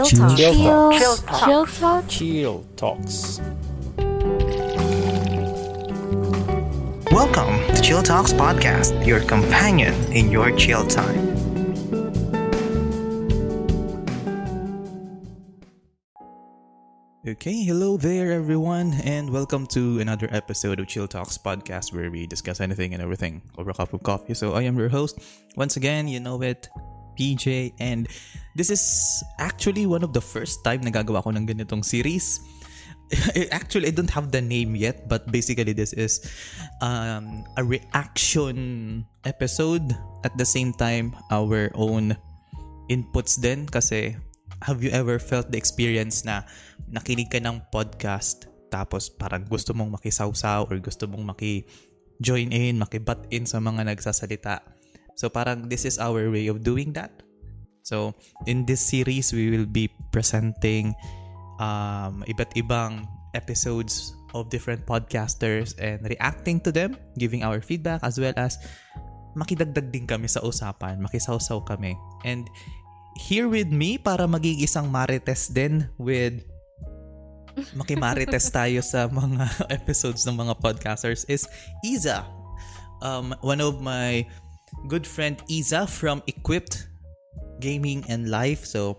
Chill Talks. Welcome to Chill Talks Podcast, your companion in your chill time. Okay, hello there everyone, and welcome to another episode of Chill Talks Podcast, where we discuss anything and everything over a cup of coffee. So I am your host, once again, you know it, PJ, and this is actually one of the first time nagagawa ko ng ganitong series. Actually, I don't have the name yet, but basically this is a reaction episode, at the same time our own inputs din, kasi have you ever felt the experience na nakinig ka ng podcast tapos parang gusto mong makisawsaw or gusto mong maki-join in, maki-butt in sa mga nagsasalita? So parang this is our way of doing that. So in this series, we will be presenting iba't ibang episodes of different podcasters and reacting to them, giving our feedback, as well as makidagdag din kami sa usapan, makisawsaw kami. And here with me para maging isang marites din with makimarites tayo sa mga episodes ng mga podcasters is Iza. One of my good friend Iza from Equipped Gaming and Life. So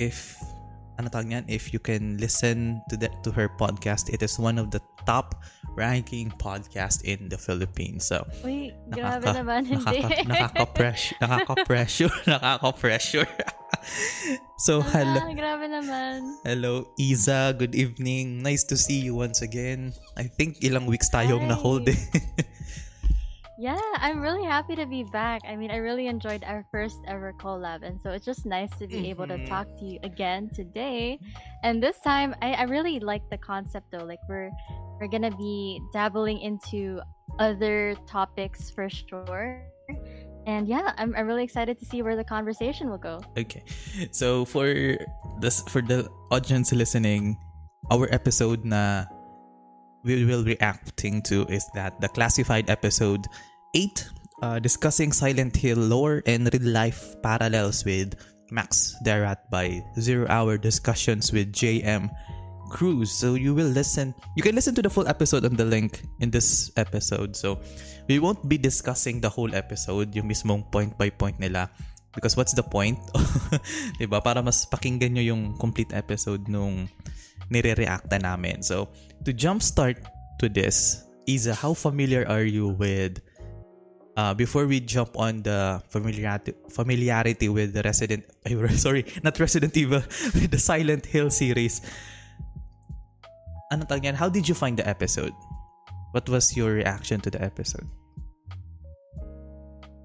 if you can listen to her podcast, it is one of the top ranking podcast in the Philippines. So, uy, grabe naman, hindi. Nakaka-pressure. So, hello. Grabe naman. Hello, Iza. Good evening. Nice to see you once again. I think ilang weeks tayong na-hold eh. Yeah, I'm really happy to be back. I mean, I really enjoyed our first ever collab, and so it's just nice to be able to talk to you again today. And this time, I really like the concept though. Like we're gonna be dabbling into other topics for sure. And yeah, I'm really excited to see where the conversation will go. Okay, so for the audience listening, our episode na we will be reacting to is that the classified episode 8, discussing Silent Hill lore and real life parallels with Max Derat by 0 Hour Discussions with JM Cruz. So you can listen to the full episode on the link in this episode. So we won't be discussing the whole episode, yung mismong point by point nila, because what's the point? Diba? Para mas pakinggan nyo yung complete episode nung nire-reacta namin. So, to jumpstart to this, Iza, how familiar are you with, before we jump on the familiarity with the with the Silent Hill series, how did you find the episode? What was your reaction to the episode?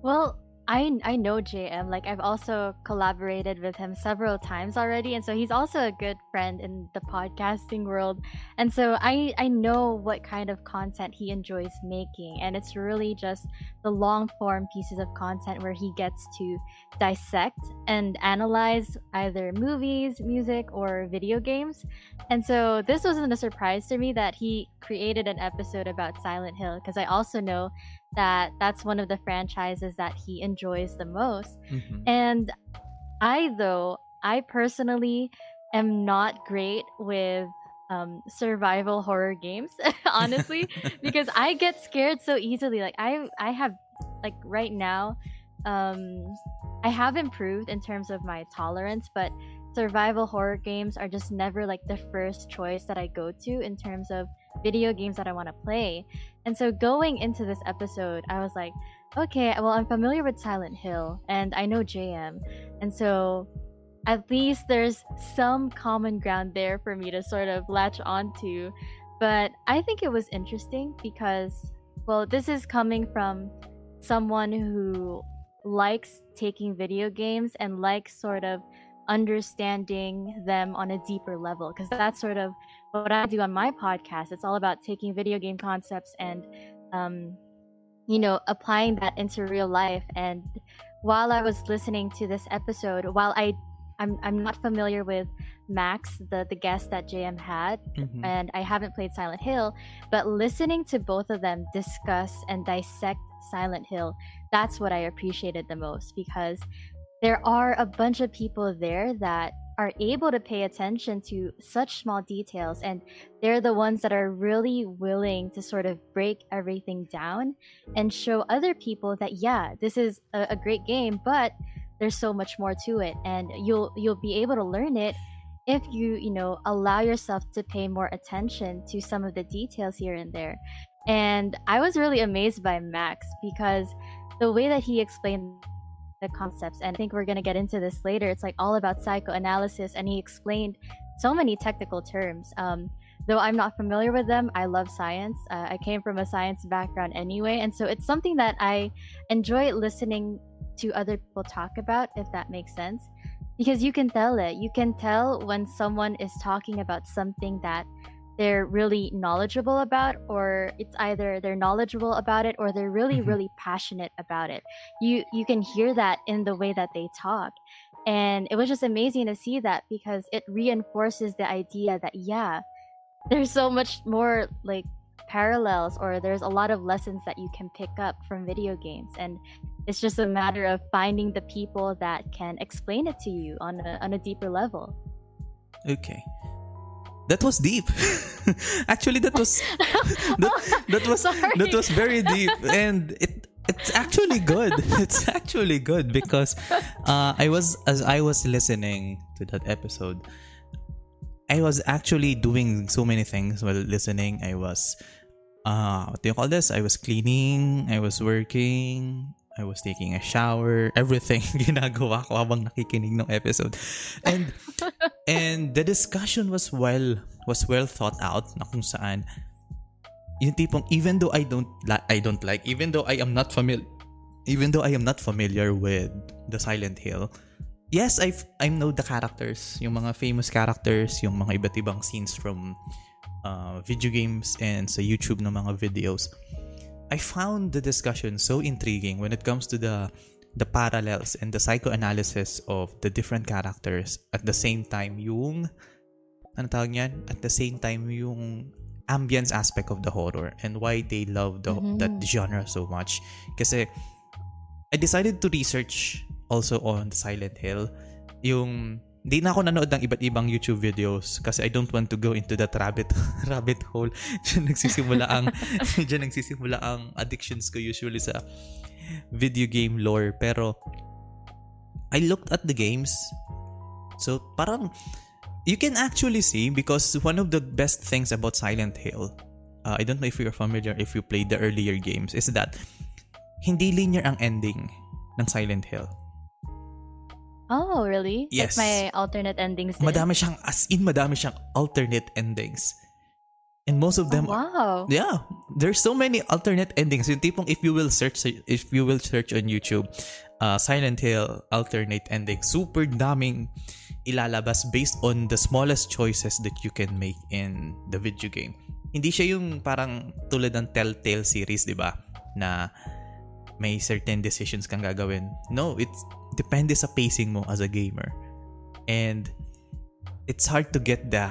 Well, I know JM, like I've also collaborated with him several times already, and so he's also a good friend in the podcasting world, and so I know what kind of content he enjoys making, and it's really just the long form pieces of content where he gets to dissect and analyze either movies, music, or video games. And so this wasn't a surprise to me that he created an episode about Silent Hill, because I also know that that's one of the franchises that he enjoys the most. Mm-hmm. And I personally am not great with survival horror games, honestly, because I get scared so easily. Like I have, like right now, I have improved in terms of my tolerance, but survival horror games are just never like the first choice that I go to in terms of video games that I want to play. And so going into this episode, I was like, okay, well, I'm familiar with Silent Hill and I know JM, and so at least there's some common ground there for me to sort of latch onto. But I think it was interesting because, well, this is coming from someone who likes taking video games and likes sort of understanding them on a deeper level, because that's sort of what I do on my podcast. It's all about taking video game concepts and applying that into real life. And while I was listening to this episode, while I'm not familiar with Max, the guest that JM had, mm-hmm. and I haven't played Silent Hill, but listening to both of them discuss and dissect Silent Hill, that's what I appreciated the most, because there are a bunch of people there that are able to pay attention to such small details, and they're the ones that are really willing to sort of break everything down and show other people that, yeah, this is a great game, but there's so much more to it, and you'll be able to learn it if you allow yourself to pay more attention to some of the details here and there. And I was really amazed by Max because the way that he explained the concepts, and I think we're going to get into this later, it's like all about psychoanalysis, and he explained so many technical terms. Though I'm not familiar with them, I love science. I came from a science background anyway, and so it's something that I enjoy listening to other people talk about, if that makes sense, because you can tell it. You can tell when someone is talking about something that they're really knowledgeable about, or it's either they're knowledgeable about it or they're really, really passionate about it. You can hear that in the way that they talk. And it was just amazing to see that, because it reinforces the idea that, yeah, there's so much more like parallels, or there's a lot of lessons that you can pick up from video games. And it's just a matter of finding the people that can explain it to you on a deeper level. Okay. That was deep. Actually, that was very deep, and it's actually good. It's actually good because as I was listening to that episode, I was actually doing so many things while listening. I was what do you call this? I was cleaning, I was working, I was taking a shower, everything ginagawa ko habang nakikinig ng episode. And the discussion was well thought out, na kung saan yung tipong even though I am not familiar with the Silent Hill, yes, I know the characters, yung mga famous characters, yung mga iba't ibang scenes from video games and sa YouTube ng mga videos. I found the discussion so intriguing when it comes to the parallels and the psychoanalysis of the different characters. At the same time, yung ambience aspect of the horror and why they love that genre so much. Kasi I decided to research also on Silent Hill. Yung di na ako nanood ng iba't ibang YouTube videos kasi I don't want to go into that rabbit hole. Diyan nagsisimula ang addictions ko usually sa video game lore. Pero I looked at the games, so parang you can actually see, because one of the best things about Silent Hill, I don't know if you're familiar, if you played the earlier games, is that hindi linear ang ending ng Silent Hill. Oh, really? Yes. Like my alternate endings din? Madami siyang alternate endings. And most of them are, yeah, there's so many alternate endings. Yung tipong if you will search on YouTube, Silent Hill alternate ending, super daming ilalabas based on the smallest choices that you can make in the video game. Hindi siya yung parang tulad ng Telltale series, 'di ba? Na may certain decisions kang gagawin. No, it's depende sa pacing mo as a gamer. And it's hard to get the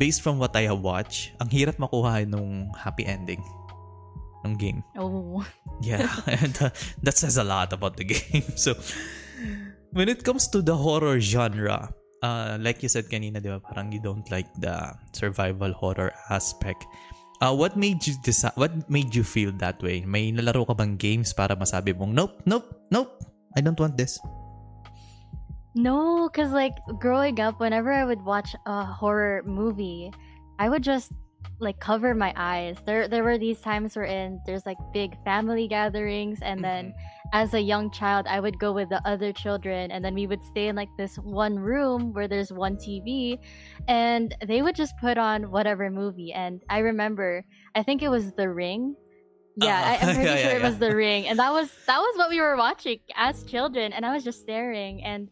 based from what I have watched, ang hirap makuha nung happy ending ng game. Oh. Yeah, and that says a lot about the game. So when it comes to the horror genre, like you said kanina, di ba, parang you don't like the survival horror aspect. What made you feel that way? May nalaro ka bang games para masabi mong nope, I don't want this? No, because like growing up, whenever I would watch a horror movie, I would just like cover my eyes. There were these times wherein there's like big family gatherings, and then as a young child, I would go with the other children, and then we would stay in like this one room where there's one TV, and they would just put on whatever movie. And I remember, I think it was The Ring. Yeah, I'm pretty sure it was The Ring, and that was what we were watching as children. And I was just staring, and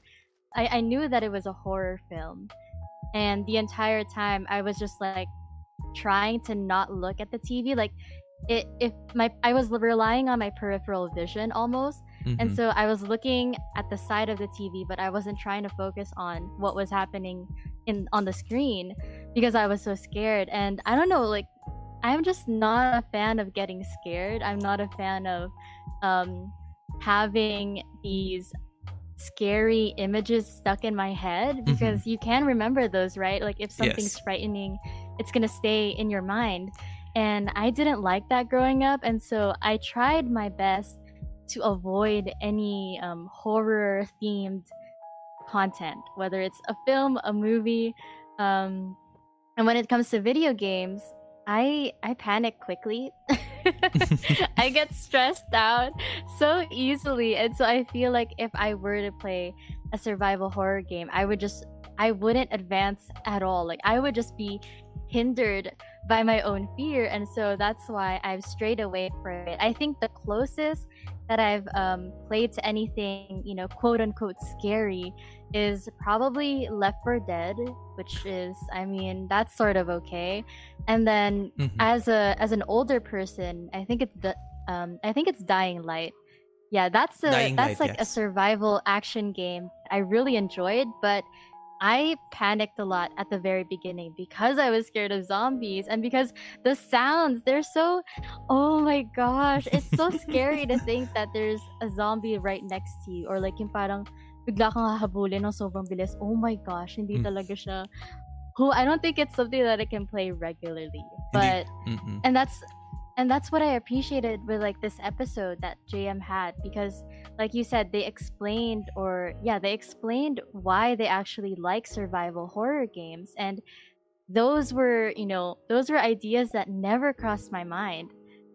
I knew that it was a horror film, and the entire time I was just like trying to not look at the TV, like. I was relying on my peripheral vision almost, and so I was looking at the side of the TV, but I wasn't trying to focus on what was happening on the screen because I was so scared. And I don't know, like I'm just not a fan of getting scared. I'm not a fan of having these scary images stuck in my head, because you can remember those, right? Like if something's frightening, it's going to stay in your mind. And I didn't like that growing up. And so I tried my best to avoid any horror themed content, whether it's a film, a movie. And when it comes to video games, I panic quickly. I get stressed out so easily. And so I feel like if I were to play a survival horror game, I wouldn't advance at all. Like I would just be hindered by my own fear. And so that's why I've strayed away from it. I think the closest that I've played to anything, you know, quote unquote scary is probably Left 4 Dead, which is, I mean, that's sort of okay. And then as an older person, I think it's Dying Light. Yeah, that's a survival action game I really enjoyed, but I panicked a lot at the very beginning because I was scared of zombies and because the sounds, they're so, oh my gosh, it's so scary to think that there's a zombie right next to you, or like yung parang bigla kang hahabulin ng sobrang bilis. Oh my gosh, hindi talaga siya. I don't think it's something that I can play regularly. But and that's what I appreciated with like this episode that JM had, because like you said, they explained why they actually like survival horror games. And those were ideas that never crossed my mind.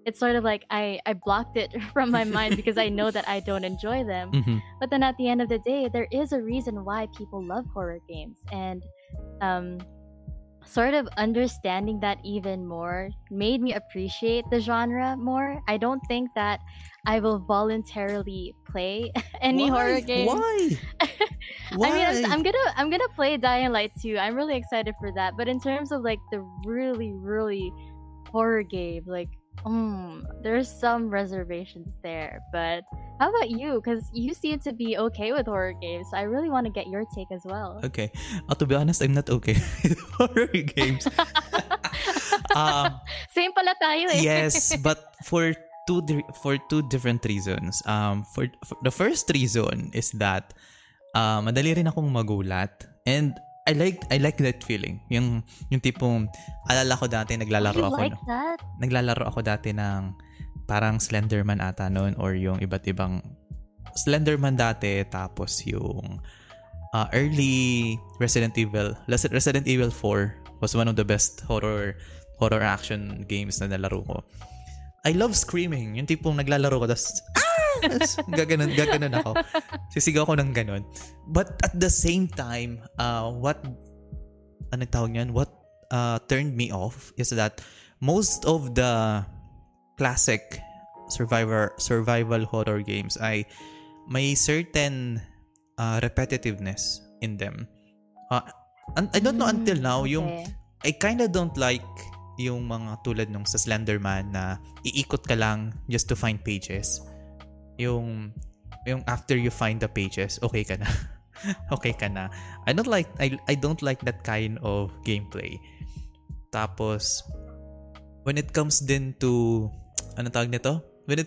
It's sort of like I blocked it from my mind because I know that I don't enjoy them. But then at the end of the day, there is a reason why people love horror games. And sort of understanding that even more made me appreciate the genre more. I don't think that I will voluntarily play any horror games. Why? Why? I mean, I'm gonna play Dying Light 2. I'm really excited for that. But in terms of like the really, really horror game, like there's some reservations there. But how about you? Because you seem to be okay with horror games, so I really want to get your take as well. Okay. To be honest, I'm not okay with horror games. Same pala tayo eh. Yes, but for two different reasons. For the first reason is that madali rin akong magulat, and I like that feeling. Yung tipong alala ko dati naglalaro ako dati ng parang Slenderman ata noon, or yung iba't ibang Slenderman dati, tapos yung early Resident Evil 4 was one of the best horror action games na nalaro ko. I love screaming. Yung tipong naglalaro ko tapos gaganon ako. Sisigaw ako ng ganon. But at the same time, what turned me off is that most of the classic survival horror games ay may certain repetitiveness in them. And I don't know until now, yung I kind of don't like yung mga tulad nung sa Slenderman na iikot ka lang just to find pages. Yung after you find the pages, okay ka na. I don't like that kind of gameplay. Tapos when it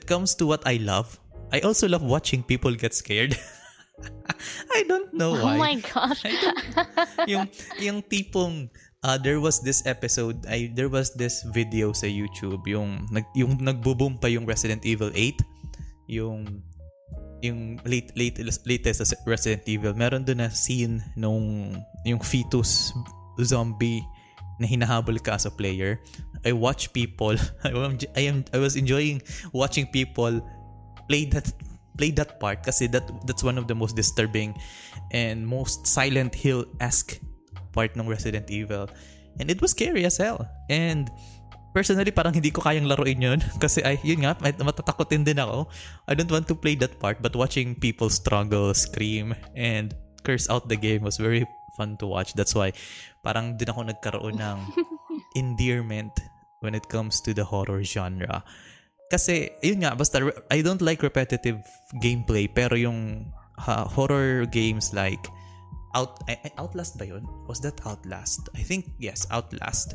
comes to what I love, I also love watching people get scared. I don't know why. Oh my gosh. Yung tipong there was this video sa YouTube, yung nagbo-boom pa yung Resident Evil 8. Yung latest Resident Evil, meron doon na scene nung yung fetus zombie na hinahabol ka as a player. I watch people. I was enjoying watching people play that part, kasi that's one of the most disturbing and most Silent Hill-esque part ng Resident Evil, and it was scary as hell. And personally, parang hindi ko kayang laruin yun kasi matatakotin din ako. I don't want to play that part, but watching people struggle, scream, and curse out the game was very fun to watch. That's why parang din ako nagkaroon ng endearment when it comes to the horror genre. Kasi, yun nga, basta I don't like repetitive gameplay, pero yung horror games like Outlast ba yun? Was that Outlast? I think, yes, Outlast.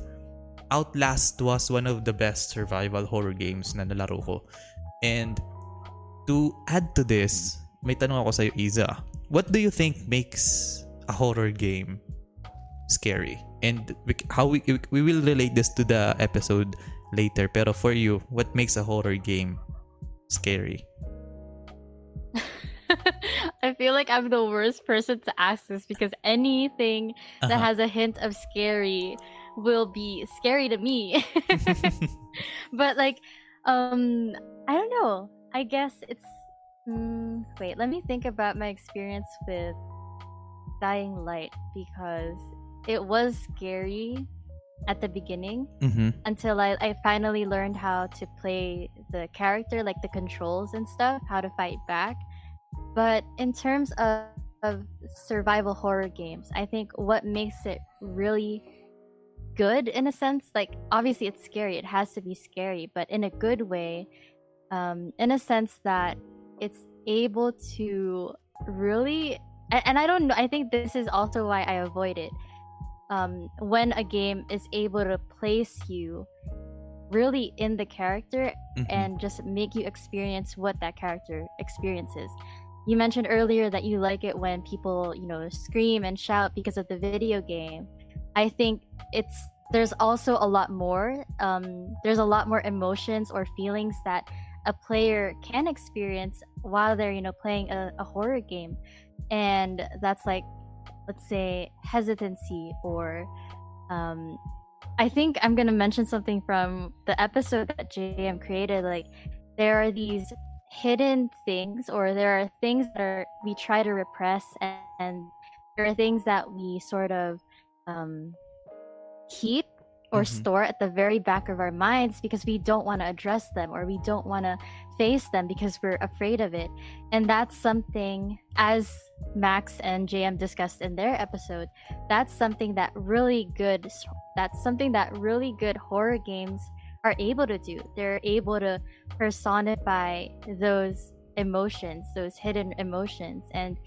Outlast was one of the best survival horror games na nalaro ko. And to add to this, may tanong ako sa'yo, Iza. What do you think makes a horror game scary? And how we will relate this to the episode later. Pero for you, what makes a horror game scary? I feel like I'm the worst person to ask this because anything that has a hint of scary will be scary to me. But like, I don't know. I guess it's... wait, let me think about my experience with Dying Light because it was scary at the beginning until I finally learned how to play the character, like the controls and stuff, how to fight back. But in terms of survival horror games, I think what makes it really good in a sense, like obviously it's scary, it has to be scary, but in a good way, in a sense that it's able to really, and I don't know, I think this is also why I avoid it. When a game is able to place you really in the character and just make you experience what that character experiences. You mentioned earlier that you like it when people, you know, scream and shout because of the video game. I think it's there's also a lot more. There's a lot more emotions or feelings that a player can experience while they're, you know, playing a horror game, and that's like, let's say, hesitancy or I think I'm going to mention something from the episode that JM created. Like, there are these hidden things, or there are things that are, we try to repress, and there are things that we sort of keep or store at the very back of our minds because we don't want to address them or we don't want to face them because we're afraid of it. And that's something, as Max and JM discussed in their episode, that's something that really good horror games are able to do. They're able to personify those emotions, those hidden emotions, and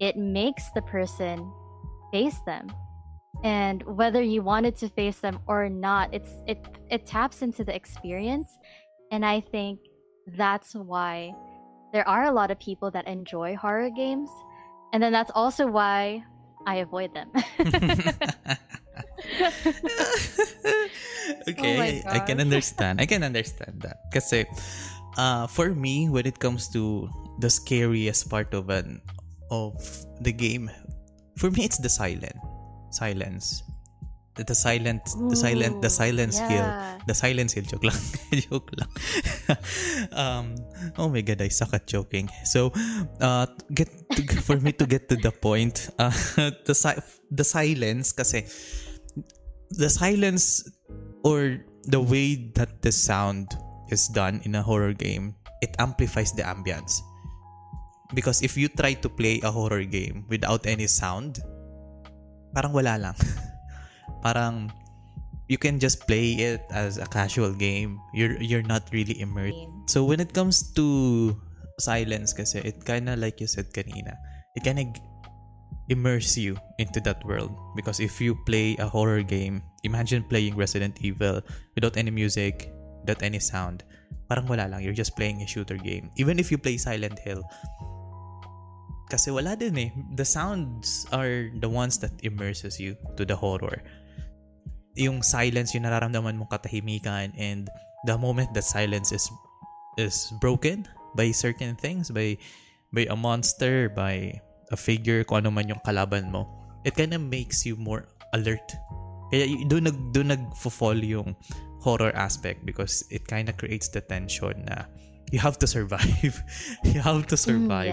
it makes the person face them. And whether you wanted to face them or not, it taps into the experience. And I think that's why there are a lot of people that enjoy horror games, and then that's also why I avoid them. Okay, oh, I can understand that. Kasi for me, when it comes to the scariest part of the game, for me it's the silence. The silence hill. Joke lang. Oh my God, I suck at joking. So, for me to get to the point, the silence, kasi the silence or the way that the sound is done in a horror game, it amplifies the ambience. Because if you try to play a horror game without any sound, parang wala lang. Parang you can just play it as a casual game. You're not really immersed. So when it comes to silence, kasi it kinda, like you said kanina, it kinda immerse you into that world. Because if you play a horror game, imagine playing Resident Evil without any music, without any sound. Parang wala lang. You're just playing a shooter game. Even if you play Silent Hill, kasi wala din eh. The sounds are the ones that immerses you to the horror. Yung silence, yung nararamdaman mong katahimikan, and the moment that silence is broken by certain things, by a monster, by a figure, kung ano man yung kalaban mo, it kind of makes you more alert. Kaya doon nag-fall yung horror aspect because it kind of creates the tension na you have to survive. You have to survive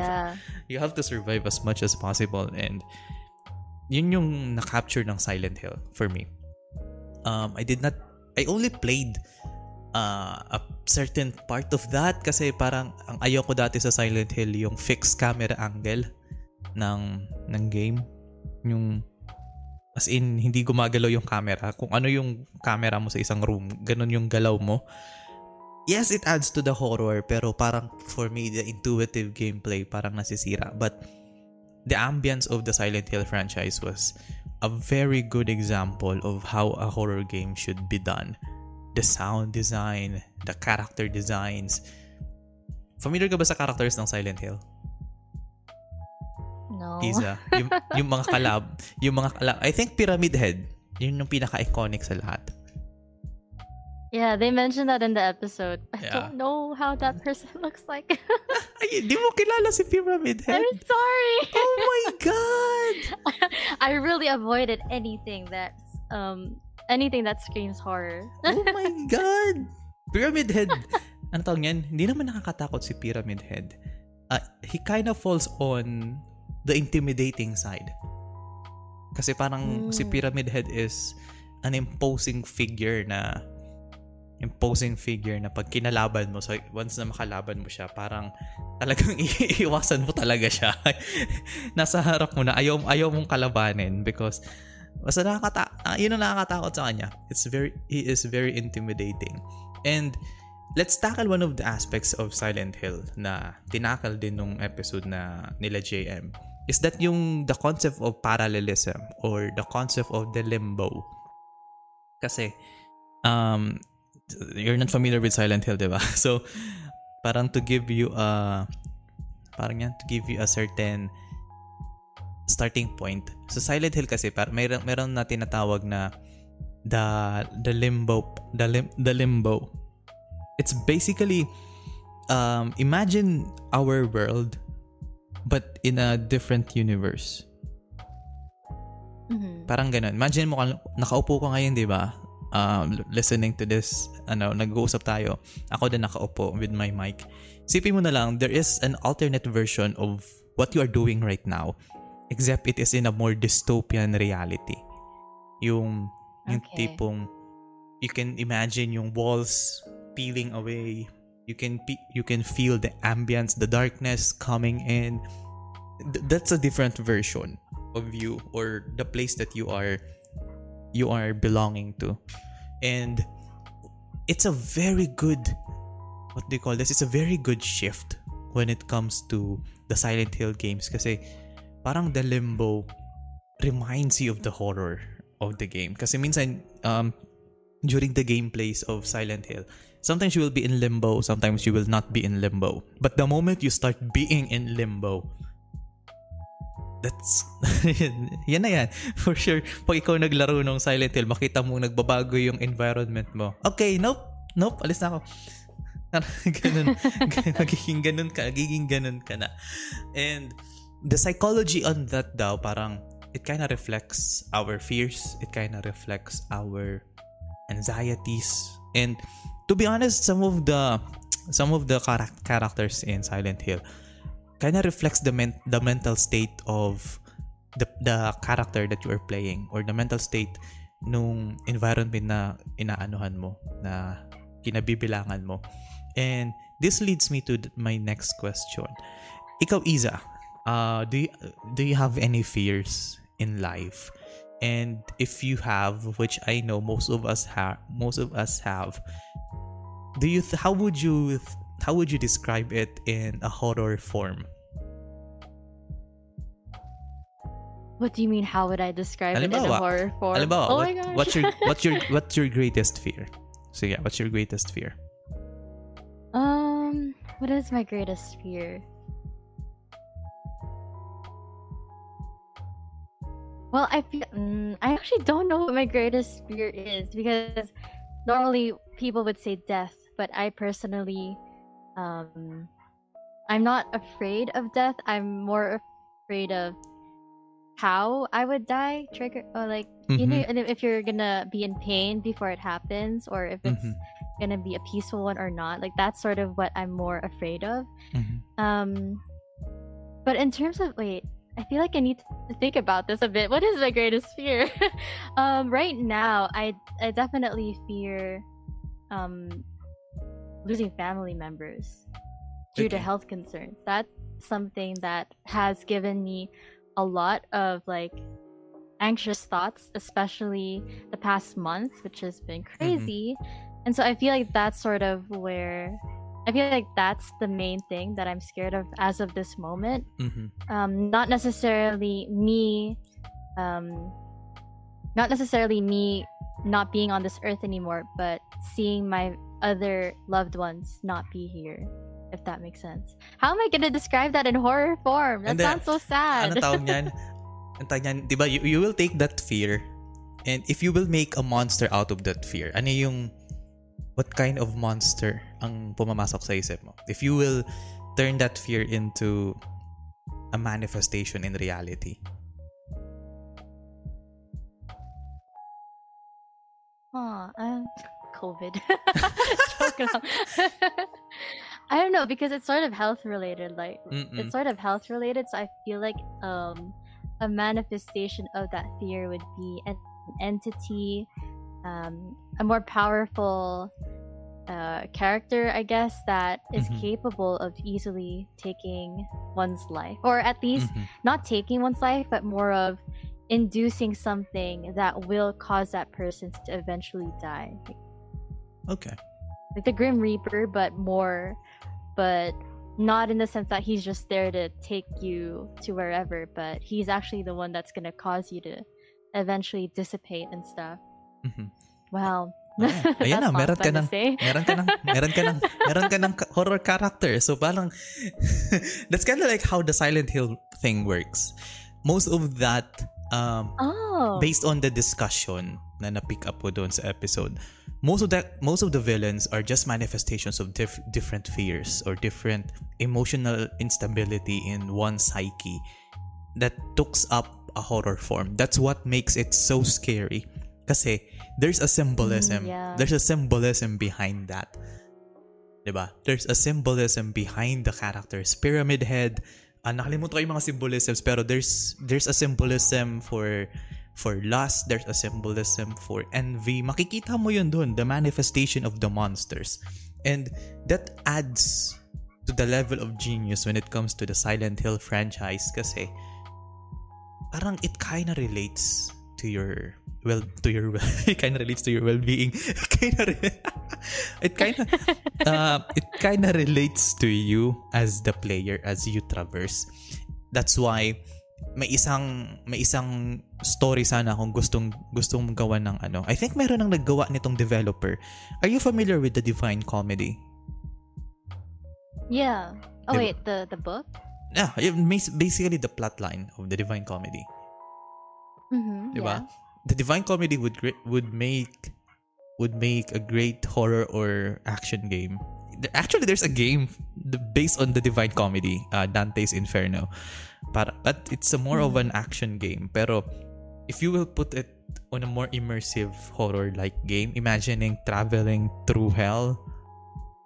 as much as possible. And yun yung na-capture ng Silent Hill for me. I only played a certain part of that kasi parang ang ayoko dati sa Silent Hill yung fixed camera angle ng game. Yung as in hindi gumagalaw yung camera. Kung ano yung camera mo sa isang room, ganun yung galaw mo. Yes, it adds to the horror, pero parang for me, the intuitive gameplay parang nasisira. But the ambience of the Silent Hill franchise was a very good example of how a horror game should be done. The sound design, the character designs. Familiar ka ba sa characters ng Silent Hill? no. Pizza. Yung mga collab. I think Pyramid Head. Yun yung pinaka-iconic sa lahat. Yeah, they mentioned that in the episode. I don't know how that person looks like. Ay, di mo kilala si Pyramid Head? I'm sorry. Oh my God! I really avoided anything that screams horror. Oh my God! Pyramid Head. Ano tawag niyan? Hindi naman nakakatakot si Pyramid Head. He kind of falls on the intimidating side. Kasi parang si Pyramid Head is an imposing figure na pag kinalaban mo, so once na makalaban mo siya, parang talagang iiwasan mo talaga siya. Nasa harap mo na, ayaw mong kalabanin because basta yun ang nakakatakot sa kanya. He is very intimidating. And let's tackle one of the aspects of Silent Hill na tinakal din nung episode na nila JM, is that yung the concept of parallelism or the concept of the limbo. Kasi you're not familiar with Silent Hill, diba? So, parang to give you a certain starting point. So, Silent Hill kasi, meron na tinatawag na the limbo. It's basically, imagine our world, but in a different universe. Mm-hmm. Parang ganun. Imagine mo, nakaupo ka ngayon, diba? Listening to this, nag-uusap tayo. Ako din nakaupo with my mic. Sipin mo na lang, there is an alternate version of what you are doing right now, except it is in a more dystopian reality. Yung tipong, you can imagine yung walls peeling away. You can feel the ambience, the darkness coming in. That's a different version of you or the place that you are belonging to. And it's a very good, what do you call this? It's a very good shift when it comes to the Silent Hill games kasi parang the limbo reminds you of the horror of the game. Kasi minsan, during the gameplays of Silent Hill, sometimes you will be in limbo, sometimes you will not be in limbo. But the moment you start being in limbo, that's yan na yan. For sure, pag ikaw naglaro ng Silent Hill, makita mo nagbabago yung environment mo. Okay, nope, alis na ako. Nagiging ganun ka na. And the psychology on that daw, parang it kind of reflects our fears, it kind of reflects our anxieties. And to be honest, some of the characters in Silent Hill kind of reflects the mental state of the character that you are playing, or the mental state nung environment na inaanuhan mo, na kinabibilangan mo. And this leads me to my next question. Ikaw, Iza, do you have any fears in life? And if you have, which I know most of us have, how would you describe it in a horror form? What do you mean? How would I describe it in a horror form? Alimbawa, oh my gosh. What's your greatest fear? So yeah, what's your greatest fear? What is my greatest fear? Well, I actually don't know what my greatest fear is, because normally people would say death. But I personally, I'm not afraid of death. I'm more afraid of how I would die. Trigger, or like, mm-hmm. you know, if you're gonna be in pain before it happens, or if it's mm-hmm. gonna be a peaceful one or not. Like, that's sort of what I'm more afraid of. Mm-hmm. But in terms of, wait, I feel like I need to think about this a bit. What is my greatest fear? Right now, I definitely fear, losing family members due to health concerns. That's something that has given me a lot of like anxious thoughts, especially the past month, which has been crazy. Mm-hmm. And so I feel like that's sort of where I feel like that's the main thing that I'm scared of as of this moment. Mm-hmm. Not necessarily me not being on this earth anymore, but seeing my other loved ones not be here. If that makes sense. How am I gonna describe that in horror form? That sounds so sad. Ano tawag niyan? Ang tawag niyan, diba, you will take that fear and if you will make a monster out of that fear, ano yung, what kind of monster ang pumamasok sa isip mo? If you will turn that fear into a manifestation in reality. Oh, COVID. Joke lang. I don't know, because it's sort of health related. Like, it's sort of health related, so I feel like a manifestation of that fear would be an entity, a more powerful character, I guess, that is capable of easily taking one's life, or at least not taking one's life, but more of inducing something that will cause that person to eventually die. Okay. Like the Grim Reaper, but not in the sense that he's just there to take you to wherever, but he's actually the one that's gonna cause you to eventually dissipate and stuff. Wow. Okay. Ayan na, meron ka ng horror character. So parang, that's kind of like how the Silent Hill thing works. Most of that, based on the discussion na na-pick up ko doon sa episode, most of the villains are just manifestations of different fears or different emotional instability in one psyche that tooks up a horror form. That's what makes it so scary, kasi there's a symbolism. There's a symbolism behind that, diba? There's a symbolism behind the characters. Pyramid Head, nakalimutan ko yung mga symbolisms, pero there's a symbolism for lust, there's a symbolism for envy. Makikita mo yun dun, the manifestation of the monsters. And that adds to the level of genius when it comes to the Silent Hill franchise, kasi parang it kinda relates to your it kinda relates to your well-being. It kinda relates to you as the player as you traverse. That's why may isang story sana kung gustong gawa ng ano. I think meron ang naggawa nitong developer. Are you familiar with the Divine Comedy? Yeah. Oh, diba? Wait, the book? Yeah, basically the plotline of the Divine Comedy. Diba? Yeah. The Divine Comedy would make a great horror or action game. Actually, there's a game based on the Divine Comedy, Dante's Inferno. But it's more of an action game. Pero if you will put it on a more immersive horror-like game, imagining traveling through hell,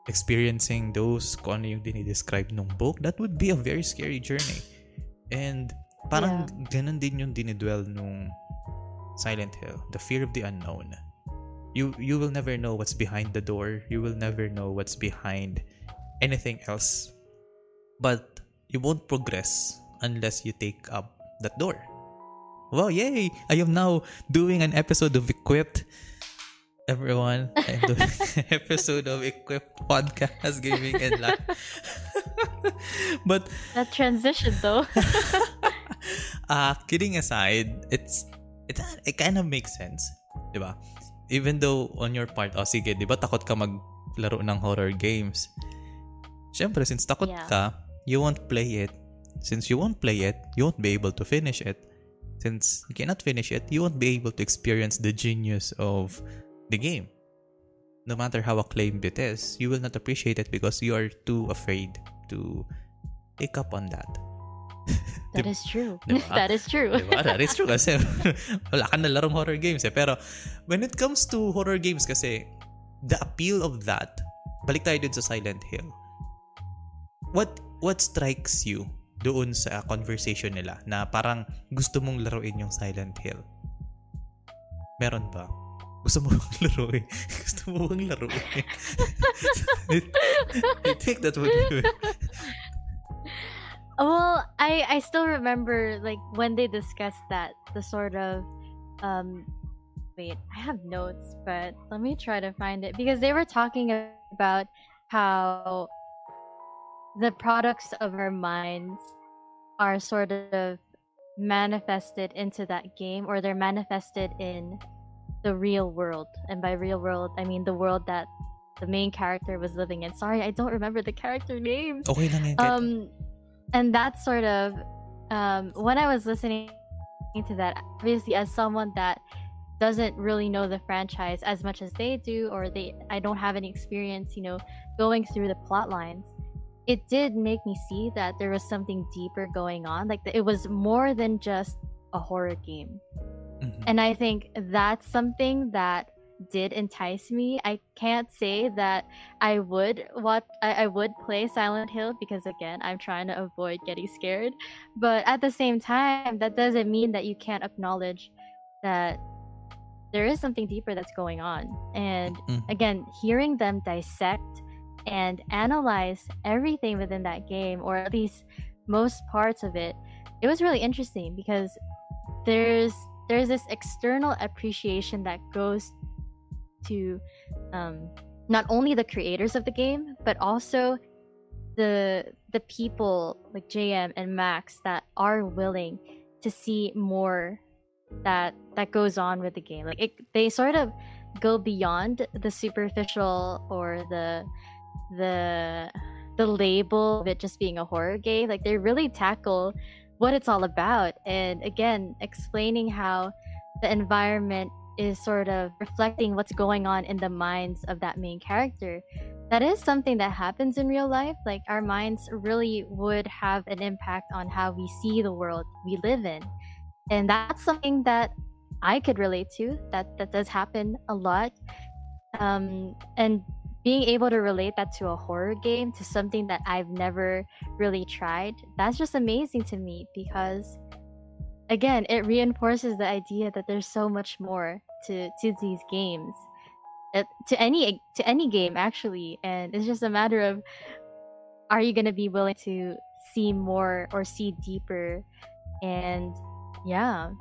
experiencing those kung ano yung dinidescribe ng book, that would be a very scary journey. And parang ganun din yung dinidwell nung Silent Hill, the fear of the unknown. You will never know what's behind the door. You will never know what's behind anything else. But you won't progress unless you take up that door. Wow, yay! I am now doing an episode of Equipped. Everyone, I'm doing an episode of Equipped Podcast, Gaming and Life. But that transition though. Kidding aside, it kind of makes sense, diba? Even though on your part, sige, di ba takot ka maglaro ng horror games? Siyempre, since takot ka, you won't play it. Since you won't play it, you won't be able to finish it. Since you cannot finish it, you won't be able to experience the genius of the game. No matter how acclaimed it is, you will not appreciate it because you are too afraid to take up on that. That is true. Diba? That is true. Diba? That is true kasi wala ka nalarong horror games eh. Pero when it comes to horror games kasi, the appeal of that, balik tayo dun sa Silent Hill. What strikes you doon sa conversation nila na parang gusto mong laruin yung Silent Hill? Meron ba? Gusto mo bang laruin? I think that would be it. Well, I still remember like when they discussed that, the sort of wait, I have notes, but let me try to find it, because they were talking about how the products of our minds are sort of manifested into that game, or they're manifested in the real world. And by real world, I mean the world that the main character was living in. Sorry, I don't remember the character names. Okay lang yun. And that sort of, when I was listening to that, obviously as someone that doesn't really know the franchise as much as they do, or I don't have any experience, you know, going through the plot lines, it did make me see that there was something deeper going on. Like, it was more than just a horror game. Mm-hmm. And I think that's something that did entice me. I can't say that I would play Silent Hill, because again, I'm trying to avoid getting scared. But at the same time, that doesn't mean that you can't acknowledge that there is something deeper that's going on. And again, hearing them dissect and analyze everything within that game, or at least most parts of it, it was really interesting, because there's this external appreciation that goes to not only the creators of the game, but also the people like JM and Max that are willing to see more that goes on with the game. Like, they sort of go beyond the superficial or the label of it just being a horror game. Like, they really tackle what it's all about, and again, explaining how the environment is sort of reflecting what's going on in the minds of that main character. That is something that happens in real life. Like, our minds really would have an impact on how we see the world we live in, and that's something that I could relate to, that does happen a lot. And being able to relate that to a horror game, to something that I've never really tried, that's just amazing to me, because again, it reinforces the idea that there's so much more to these games, to any game actually. And it's just a matter of, are you going to be willing to see more or see deeper? And yeah,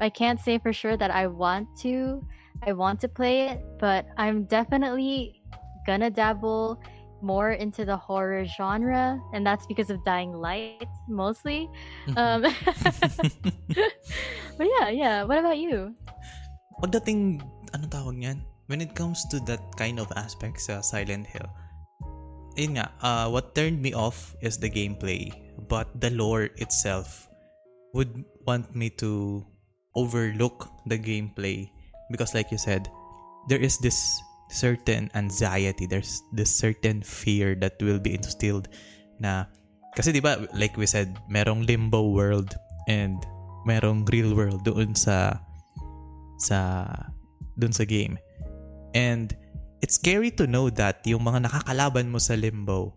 I can't say for sure that I want to play it, but I'm definitely gonna dabble more into the horror genre, and that's because of Dying Light mostly. But yeah, what about you? Pagdating, ano tawag niyan, when it comes to that kind of aspects sa Silent Hill, yun nga, what turned me off is the gameplay, but the lore itself would want me to overlook the gameplay, because like you said, there is this certain anxiety, there's this certain fear that will be instilled na, kasi diba, like we said, merong limbo world and merong real world doon sa game, and it's scary to know that yung mga nakakalaban mo sa limbo,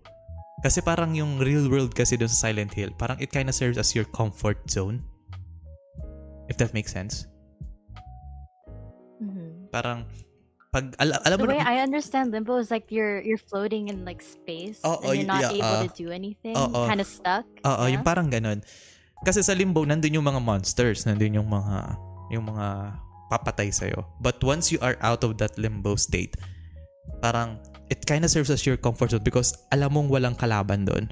kasi parang yung real world kasi doon sa Silent Hill, parang it kinda serves as your comfort zone, if that makes sense. Mm-hmm. Parang pag, alam mo, the way I understand limbo is like you're floating in like space, and you're not able to do anything, kind of stuck. Yung parang ganun. Kasi sa limbo, nandun yung mga monsters, nandun yung mga papatay sa'yo. But once you are out of that limbo state, parang it kind of serves as your comfort zone, because alam mong walang kalaban doon.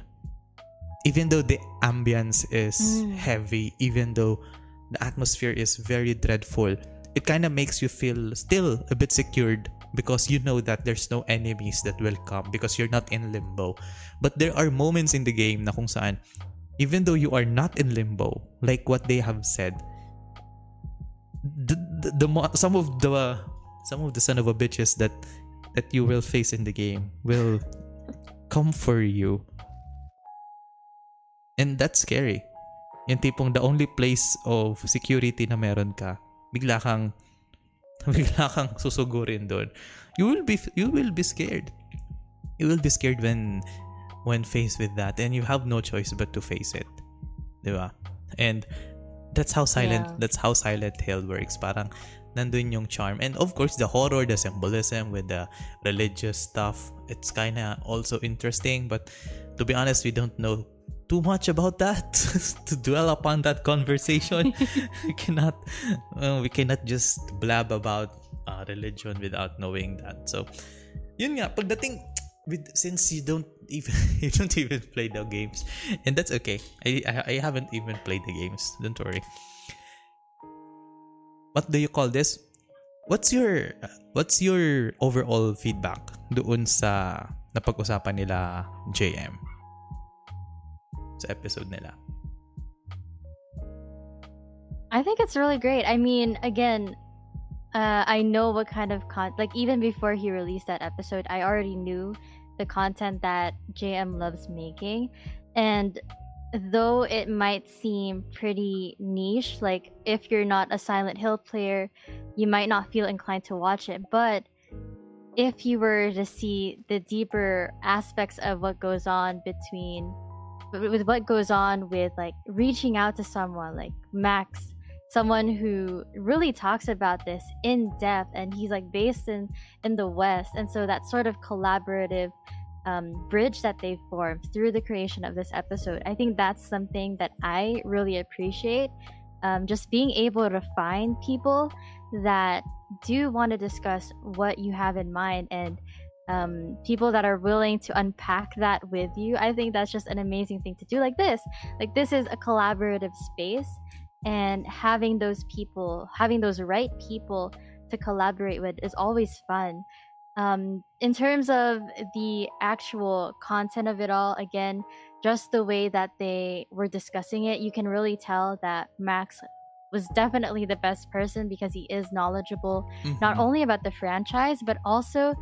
Even though the ambience is heavy, even though the atmosphere is very dreadful, it kind of makes you feel still a bit secured, because you know that there's no enemies that will come, because you're not in limbo. But there are moments in the game na kung saan, even though you are not in limbo, like what they have said, some of the son of a bitches that you will face in the game will come for you, and that's scary. Yung tipong the only place of security na meron ka, bigla kang susugurin doon. You will be scared. You will be scared when faced with that, and you have no choice but to face it. 'Di ba? And that's how Silent Hill works. Parang nandun yung charm, and of course the horror, the symbolism with the religious stuff. It's kind of also interesting, but to be honest, we don't know too much about that to dwell upon that conversation. we cannot just blab about religion without knowing that. So yun nga, pagdating with, since you don't even play the games, and that's okay, I haven't even played the games, don't worry. What do you call this? What's your overall feedback doon sa napag-usapan nila JM sa episode nila. I think it's really great. I mean, again, I know what kind of like even before he released that episode, I already knew the content that JM loves making. And though it might seem pretty niche, like if you're not a Silent Hill player, you might not feel inclined to watch it. But if you were to see the deeper aspects of what goes on between, with what goes on with like reaching out to someone like Max, someone who really talks about this in depth, and he's like based in the West, and so that sort of collaborative bridge that they formed through the creation of this episode, I think that's something that I really appreciate. Just being able to find people that do want to discuss what you have in mind, and people that are willing to unpack that with you. I think that's just an amazing thing to do. Like this is a collaborative space, and having those right people to collaborate with is always fun. In terms of the actual content of it all, again, just the way that they were discussing it, you can really tell that Max was definitely the best person because he is knowledgeable, mm-hmm. not only about the franchise, but also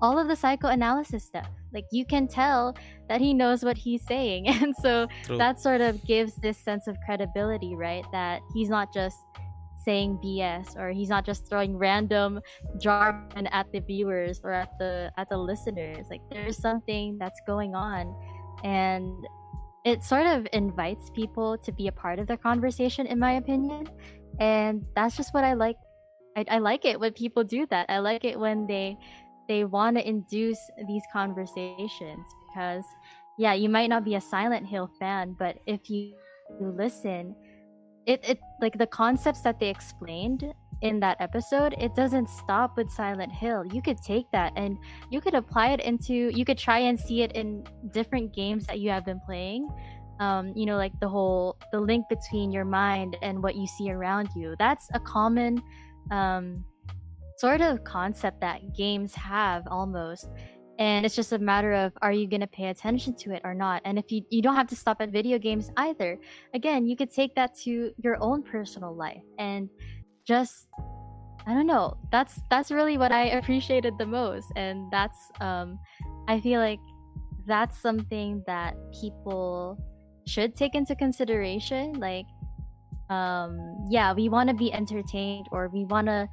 all of the psychoanalysis stuff. Like, you can tell that he knows what he's saying. And so True. That sort of gives this sense of credibility, right? That he's not just saying BS, or he's not just throwing random jargon at the viewers or at the listeners. Like, there's something that's going on, and it sort of invites people to be a part of the conversation, in my opinion. And that's just what I like. I like it when people do that. I like it when they want to induce these conversations, because yeah, you might not be a Silent Hill fan, but if you listen, It like the concepts that they explained in that episode, it doesn't stop with Silent Hill. You could take that and you could apply it you could try and see it in different games that you have been playing. You know, like the link between your mind and what you see around you. That's a common sort of concept that games have almost. And it's just a matter of, are you going to pay attention to it or not? And if you don't have to stop at video games either. Again, you could take that to your own personal life. And just, I don't know, that's really what I appreciated the most. And that's, I feel like that's something that people should take into consideration. Like, yeah, we want to be entertained, or we want to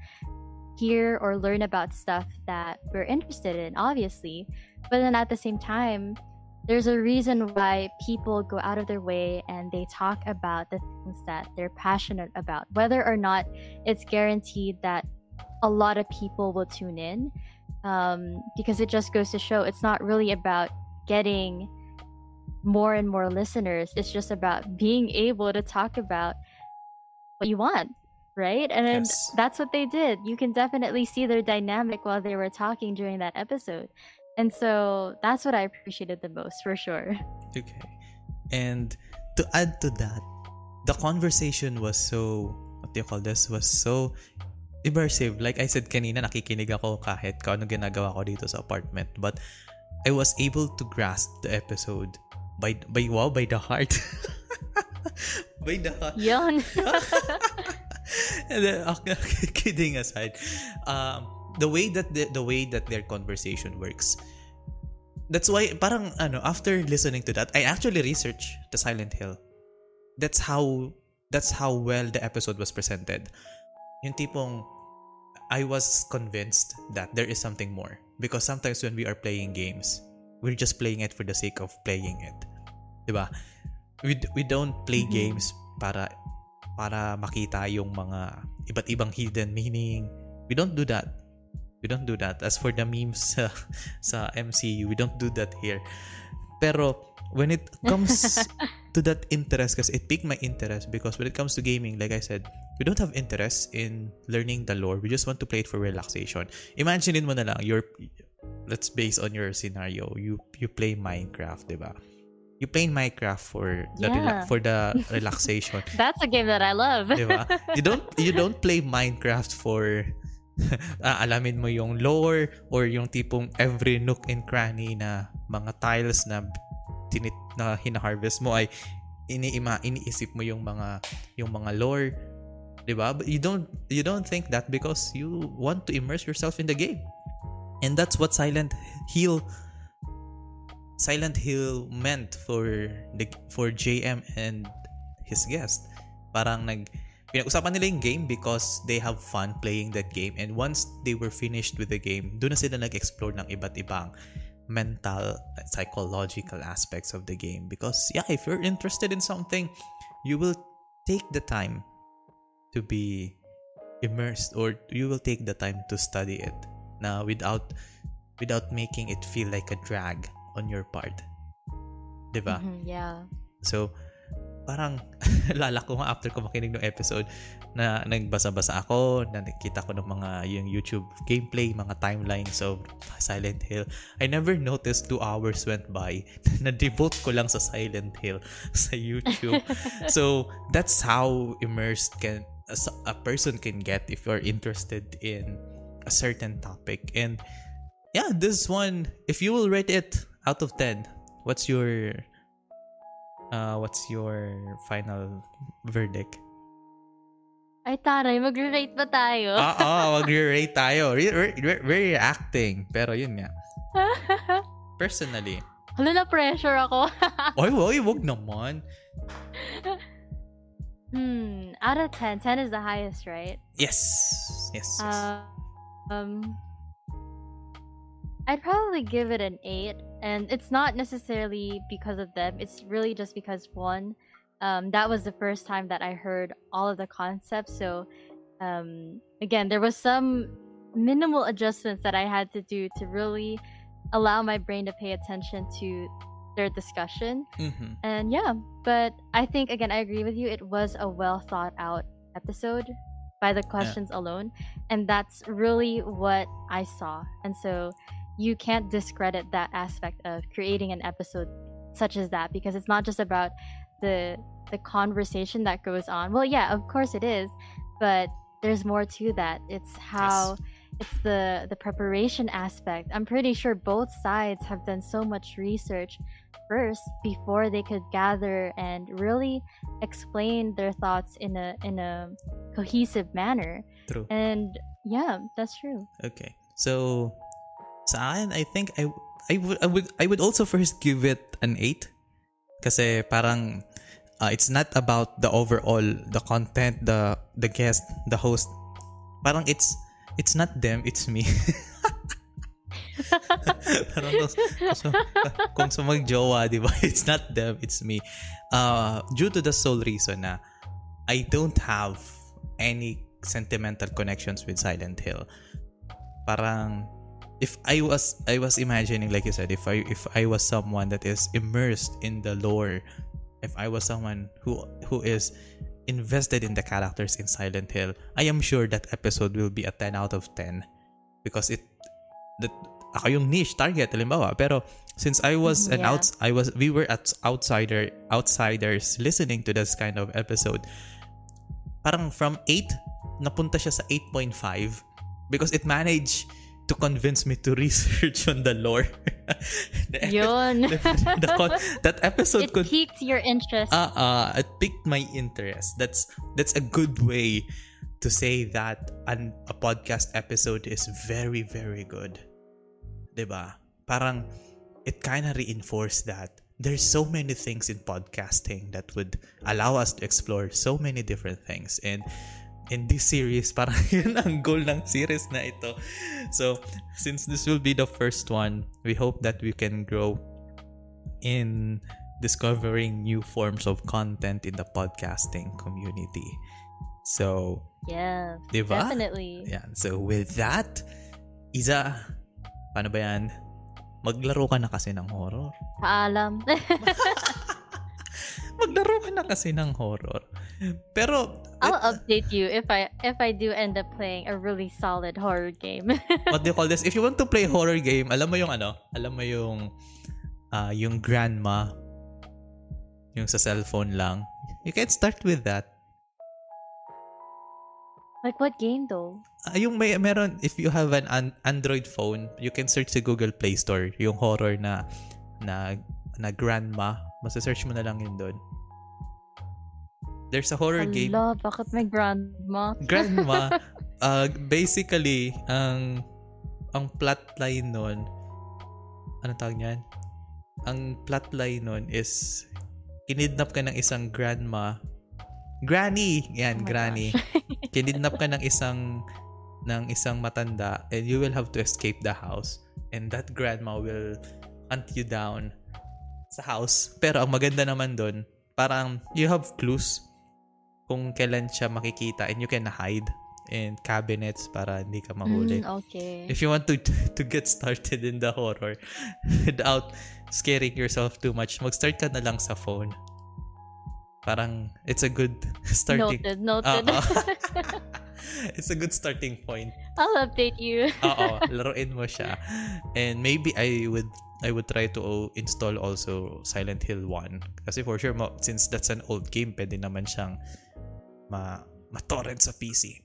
hear or learn about stuff that we're interested in, obviously, but then at the same time, there's a reason why people go out of their way and they talk about the things that they're passionate about, whether or not it's guaranteed that a lot of people will tune in, because it just goes to show it's not really about getting more and more listeners. It's just about being able to talk about what you want, right? And then yes. That's what they did. You can definitely see their dynamic while they were talking during that episode. And so that's what I appreciated the most, for sure. Okay. And to add to that, the conversation was so, what do you call this, was so immersive. Like I said kanina, nakikinig ako kahit kung ano ginagawa ko dito sa apartment. But I was able to grasp the episode by the heart. By the heart. Yun. Kidding aside, the way that their conversation works, that's why parang after listening to that, I actually researched the Silent Hill. That's how well the episode was presented. Yung tipong I was convinced that there is something more, because sometimes when we are playing games, we're just playing it for the sake of playing it, diba? We don't play games para makita yung mga iba't ibang hidden meaning. We don't do that. As for the memes sa MCU, we don't do that here. Pero when it comes to that interest, because it piqued my interest, because when it comes to gaming, like I said, we don't have interest in learning the lore. We just want to play it for relaxation. Imaginein mo na lang, let's base on your scenario. You play Minecraft, diba? You play Minecraft for the relaxation. That's a game that I love. Diba? You don't play Minecraft for alamin mo yung lore or yung tipong every nook and cranny na mga tiles na na hina-harvest mo ay iniisip mo yung mga lore, 'di ba? But you don't think that because you want to immerse yourself in the game. And that's what Silent Hill meant for JM and his guest. Parang pinag-usapan nila yung game because they have fun playing that game, and once they were finished with the game, doon na sila nag-explore ng iba't ibang mental, psychological aspects of the game, because yeah, if you're interested in something, you will take the time to be immersed, or you will take the time to study it na without making it feel like a drag on your part, diba? Mm-hmm, yeah. So parang lala ko nga after ko makinig ng episode na nagbasa-basa ako, na nakita ko ng mga yung YouTube gameplay, mga timelines of Silent Hill. I never noticed 2 hours went by na devote ko lang sa Silent Hill sa YouTube. So that's how immersed a person can get if you're interested in a certain topic. And yeah, this one, if you will rate it out of 10, what's your final verdict? Ay, taray. Mag-rate ba tayo? Oo, mag-rate tayo. We're reacting. Pero yun nga. Personally. Ano, na-pressure ako. Oy, wag naman. Out of 10. 10 is the highest, right? Yes. I'd probably give it an 8. And it's not necessarily because of them. It's really just because, one, that was the first time that I heard all of the concepts. So, again, there was some minimal adjustments that I had to do to really allow my brain to pay attention to their discussion. Mm-hmm. And yeah, but I think, again, I agree with you. It was a well-thought-out episode by the questions alone. And that's really what I saw. And so you can't discredit that aspect of creating an episode such as that, because it's not just about the conversation that goes on. Well, yeah, of course it is, but there's more to that. It's how it's the preparation aspect. I'm pretty sure both sides have done so much research first before they could gather and really explain their thoughts in a cohesive manner. True. And yeah, that's true. Okay, so sa akin, I think I would also first give it an 8, kasi parang it's not about the overall, the content, the guest, the host. Parang it's not them, it's me. Parang kung sa magjowa, di ba? It's not them, it's me. Due to the sole reason na I don't have any sentimental connections with Silent Hill. Parang if I was imagining, like you said, if I was someone that is immersed in the lore, if I was someone who is invested in the characters in Silent Hill, I am sure that episode will be a 10 out of 10 because ako yung niche target, halimbawa. Pero since I was we were outsiders listening to this kind of episode, parang from 8 napunta siya sa 8.5 because it managed to convince me to research on the lore. That episode piqued your interest. It piqued my interest. That's a good way to say that a podcast episode is very, very good. 'Di ba? Parang it kind of reinforced that there's so many things in podcasting that would allow us to explore so many different things, and in this series, parang yun ang goal ng series na ito. So, since this will be the first one, we hope that we can grow in discovering new forms of content in the podcasting community. So, yeah, diba? Definitely. Yeah. So, with that, Iza, paano ba yan? Maglaro ka na kasi ng horror. Paalam. Maglaro ka na kasi ng horror. Pero I'll update you if I do end up playing a really solid horror game. What do you call this? If you want to play horror game, alam mo yung grandma, yung sa cellphone lang. You can start with that. Like what game though? Yung meron, if you have an Android phone, you can search sa Google Play Store yung horror na grandma. Masa-search mo na lang yun doon. There's a horror game. Hala, bakit may grandma? Grandma. Basically, ang plotline nun, ano tawag niyan? Ang plotline nun is kinidnap ka ng isang grandma. Granny! Yan, oh Granny. Kinidnap ka ng isang matanda and you will have to escape the house. And that grandma will hunt you down sa house. Pero ang maganda naman dun, parang you have clues kung kailan siya makikita and you can hide in cabinets para hindi ka mahuli. Okay. If you want to get started in the horror without scaring yourself too much, mag-start ka na lang sa phone. Parang it's a good starting. Noted. It's a good starting point. I'll update you. Oo, laruin mo siya. And maybe I would try to install also Silent Hill 1 kasi for sure since that's an old game, pwede naman siyang ma-torrent sa PC.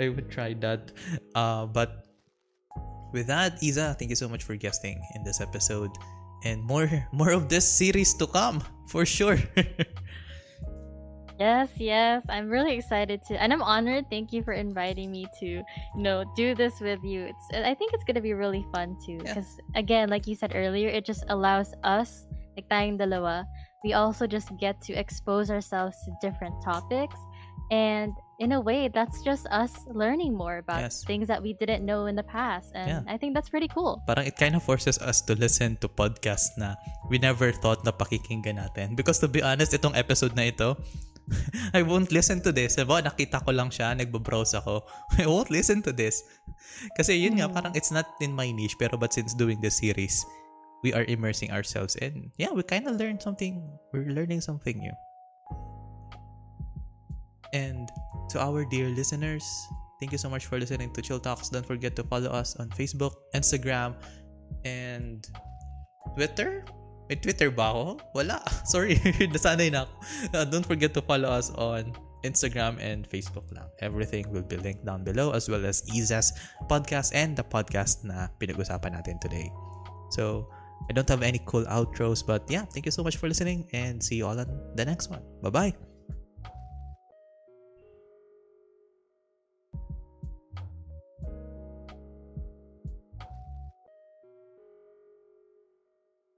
I would try that. But with that, Iza, thank you so much for guesting in this episode, and more of this series to come for sure. Yes, I'm really excited to, and I'm honored. Thank you for inviting me to, do this with you. I think it's gonna be really fun too, because again, like you said earlier, it just allows us, like tayong dalawa, we also just get to expose ourselves to different topics. And in a way, that's just us learning more about things that we didn't know in the past. And I think that's pretty cool. Parang it kind of forces us to listen to podcasts na we never thought na pakikinggan natin. Because to be honest, itong episode na ito, I won't listen to this. Diba? Nakita ko lang siya, nagbabrowse ako. I won't listen to this. Kasi yun nga, parang it's not in my niche. Pero but since doing this series, we are immersing ourselves in. Yeah, we kind of learned something. We're learning something new. And to our dear listeners, thank you so much for listening to Chill Talks. Don't forget to follow us on Facebook, Instagram, and Twitter? May Twitter ba ako? Wala. Sorry, nasanay na ako. Don't forget to follow us on Instagram and Facebook lang. Everything will be linked down below, as well as Iza's podcast and the podcast na pinag-usapan natin today. So, I don't have any cool outros, but yeah, thank you so much for listening and see you all on the next one. Bye-bye!